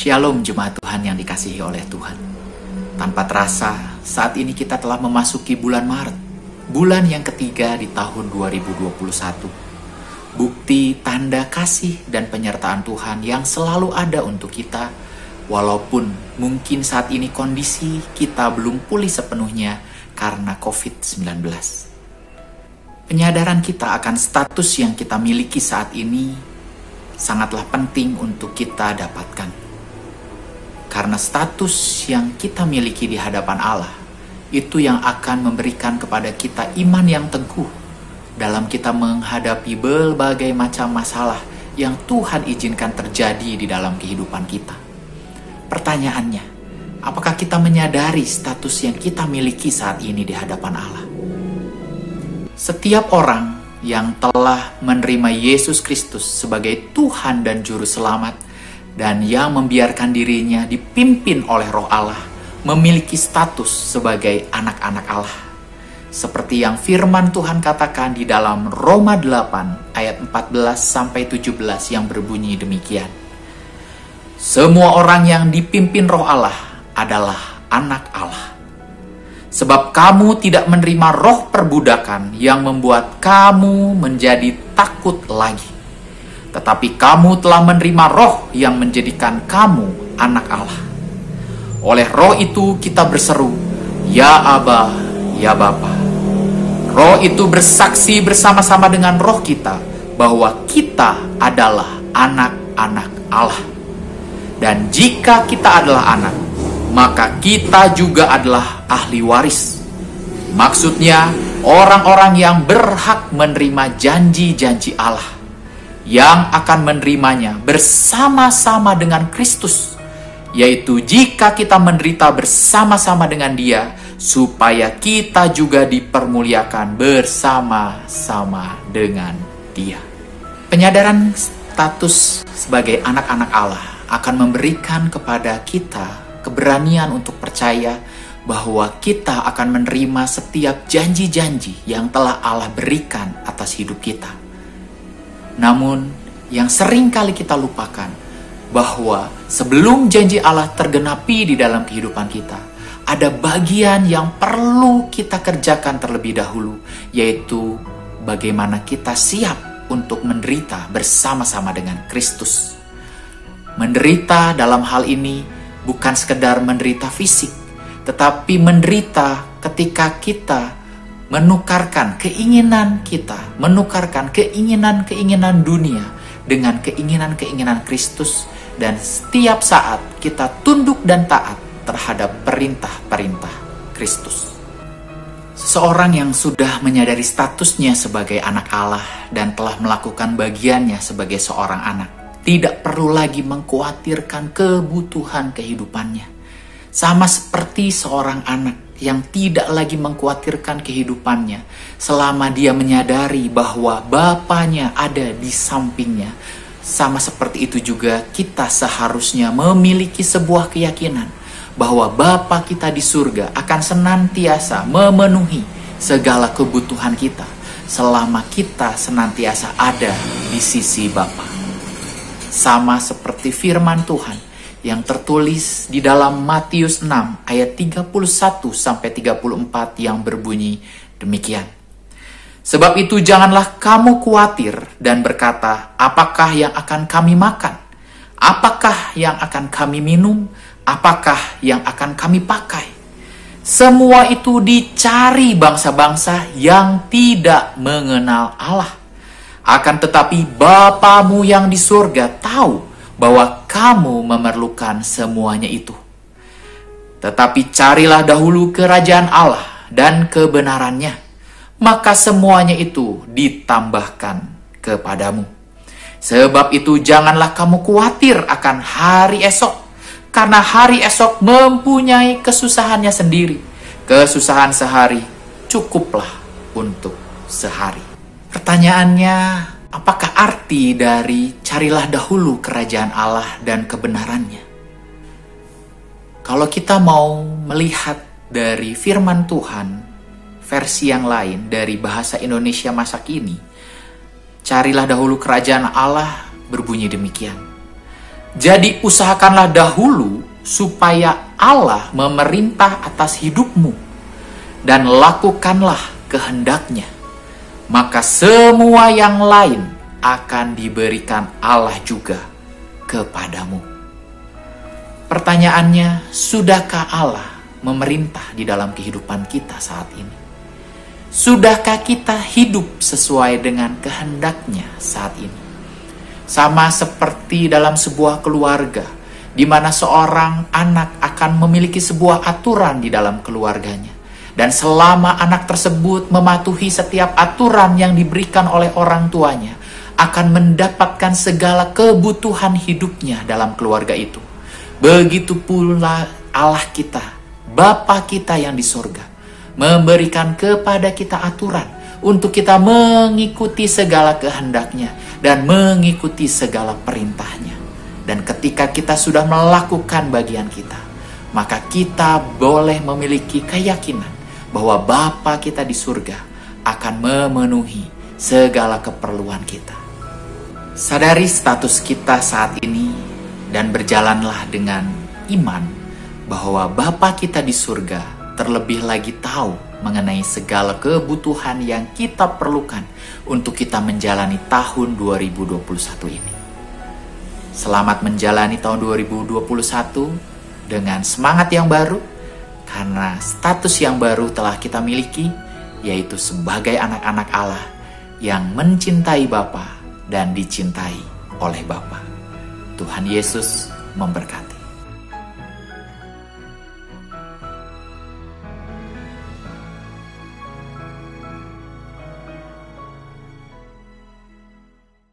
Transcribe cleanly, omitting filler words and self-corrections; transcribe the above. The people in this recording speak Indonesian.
Shalom jemaat Tuhan yang dikasihi oleh Tuhan. Tanpa terasa, saat ini kita telah memasuki bulan Maret, bulan yang ketiga di tahun 2021. Bukti tanda kasih dan penyertaan Tuhan yang selalu ada untuk kita, walaupun mungkin saat ini kondisi kita belum pulih sepenuhnya karena COVID-19. Penyadaran kita akan status yang kita miliki saat ini sangatlah penting untuk kita dapatkan. Karena status yang kita miliki di hadapan Allah, itu yang akan memberikan kepada kita iman yang teguh dalam kita menghadapi berbagai macam masalah yang Tuhan izinkan terjadi di dalam kehidupan kita. Pertanyaannya, apakah kita menyadari status yang kita miliki saat ini di hadapan Allah? Setiap orang yang telah menerima Yesus Kristus sebagai Tuhan dan Juru Selamat, dan yang membiarkan dirinya dipimpin oleh Roh Allah, memiliki status sebagai anak-anak Allah. Seperti yang firman Tuhan katakan di dalam Roma 8 ayat 14-17 yang berbunyi demikian. Semua orang yang dipimpin Roh Allah adalah anak Allah. Sebab kamu tidak menerima roh perbudakan yang membuat kamu menjadi takut lagi. Tetapi kamu telah menerima roh yang menjadikan kamu anak Allah. Oleh roh itu kita berseru, Ya Aba, Ya Bapa. Roh itu bersaksi bersama-sama dengan roh kita, bahwa kita adalah anak-anak Allah. Dan jika kita adalah anak, maka kita juga adalah ahli waris. Maksudnya, orang-orang yang berhak menerima janji-janji Allah, yang akan menerimanya bersama-sama dengan Kristus, yaitu jika kita menderita bersama-sama dengan Dia, supaya kita juga dipermuliakan bersama-sama dengan Dia. Penyadaran status sebagai anak-anak Allah akan memberikan kepada kita keberanian untuk percaya bahwa kita akan menerima setiap janji-janji yang telah Allah berikan atas hidup kita. Namun, yang sering kali kita lupakan, bahwa sebelum janji Allah tergenapi di dalam kehidupan kita, ada bagian yang perlu kita kerjakan terlebih dahulu, yaitu bagaimana kita siap untuk menderita bersama-sama dengan Kristus. Menderita dalam hal ini bukan sekedar menderita fisik, tetapi menderita ketika kita menukarkan keinginan kita, menukarkan keinginan-keinginan dunia dengan keinginan-keinginan Kristus, dan setiap saat kita tunduk dan taat terhadap perintah-perintah Kristus. Seseorang yang sudah menyadari statusnya sebagai anak Allah dan telah melakukan bagiannya sebagai seorang anak, tidak perlu lagi mengkhawatirkan kebutuhan kehidupannya. Sama seperti seorang anak yang tidak lagi mengkhawatirkan kehidupannya selama dia menyadari bahwa Bapanya ada di sampingnya. Sama seperti itu juga kita seharusnya memiliki sebuah keyakinan bahwa Bapa kita di surga akan senantiasa memenuhi segala kebutuhan kita selama kita senantiasa ada di sisi Bapa. Sama seperti firman Tuhan yang tertulis di dalam Matius 6 ayat 31-34 yang berbunyi demikian. Sebab itu janganlah kamu khawatir dan berkata, apakah yang akan kami makan? Apakah yang akan kami minum? Apakah yang akan kami pakai? Semua itu dicari bangsa-bangsa yang tidak mengenal Allah. Akan tetapi Bapamu yang di surga tahu bahwa kamu memerlukan semuanya itu. Tetapi carilah dahulu kerajaan Allah dan kebenarannya, maka semuanya itu ditambahkan kepadamu. Sebab itu janganlah kamu khawatir akan hari esok, karena hari esok mempunyai kesusahannya sendiri. Kesusahan sehari cukuplah untuk sehari. Pertanyaannya, apakah arti dari carilah dahulu kerajaan Allah dan kebenarannya? Kalau kita mau melihat dari firman Tuhan, versi yang lain dari bahasa Indonesia masa kini, carilah dahulu kerajaan Allah berbunyi demikian. Jadi usahakanlah dahulu supaya Allah memerintah atas hidupmu dan lakukanlah kehendaknya. Maka semua yang lain akan diberikan Allah juga kepadamu. Pertanyaannya, sudahkah Allah memerintah di dalam kehidupan kita saat ini? Sudahkah kita hidup sesuai dengan kehendaknya saat ini? Sama seperti dalam sebuah keluarga, di mana seorang anak akan memiliki sebuah aturan di dalam keluarganya. Dan selama anak tersebut mematuhi setiap aturan yang diberikan oleh orang tuanya, akan mendapatkan segala kebutuhan hidupnya dalam keluarga itu. Begitu pula Allah kita, Bapa kita yang di surga, memberikan kepada kita aturan untuk kita mengikuti segala kehendaknya dan mengikuti segala perintahnya. Dan ketika kita sudah melakukan bagian kita, maka kita boleh memiliki keyakinan bahwa Bapa kita di surga akan memenuhi segala keperluan kita. Sadari status kita saat ini dan berjalanlah dengan iman bahwa Bapa kita di surga terlebih lagi tahu mengenai segala kebutuhan yang kita perlukan untuk kita menjalani tahun 2021 ini. Selamat menjalani tahun 2021 dengan semangat yang baru, karena status yang baru telah kita miliki, yaitu sebagai anak-anak Allah yang mencintai Bapa dan dicintai oleh Bapa. Tuhan Yesus memberkati.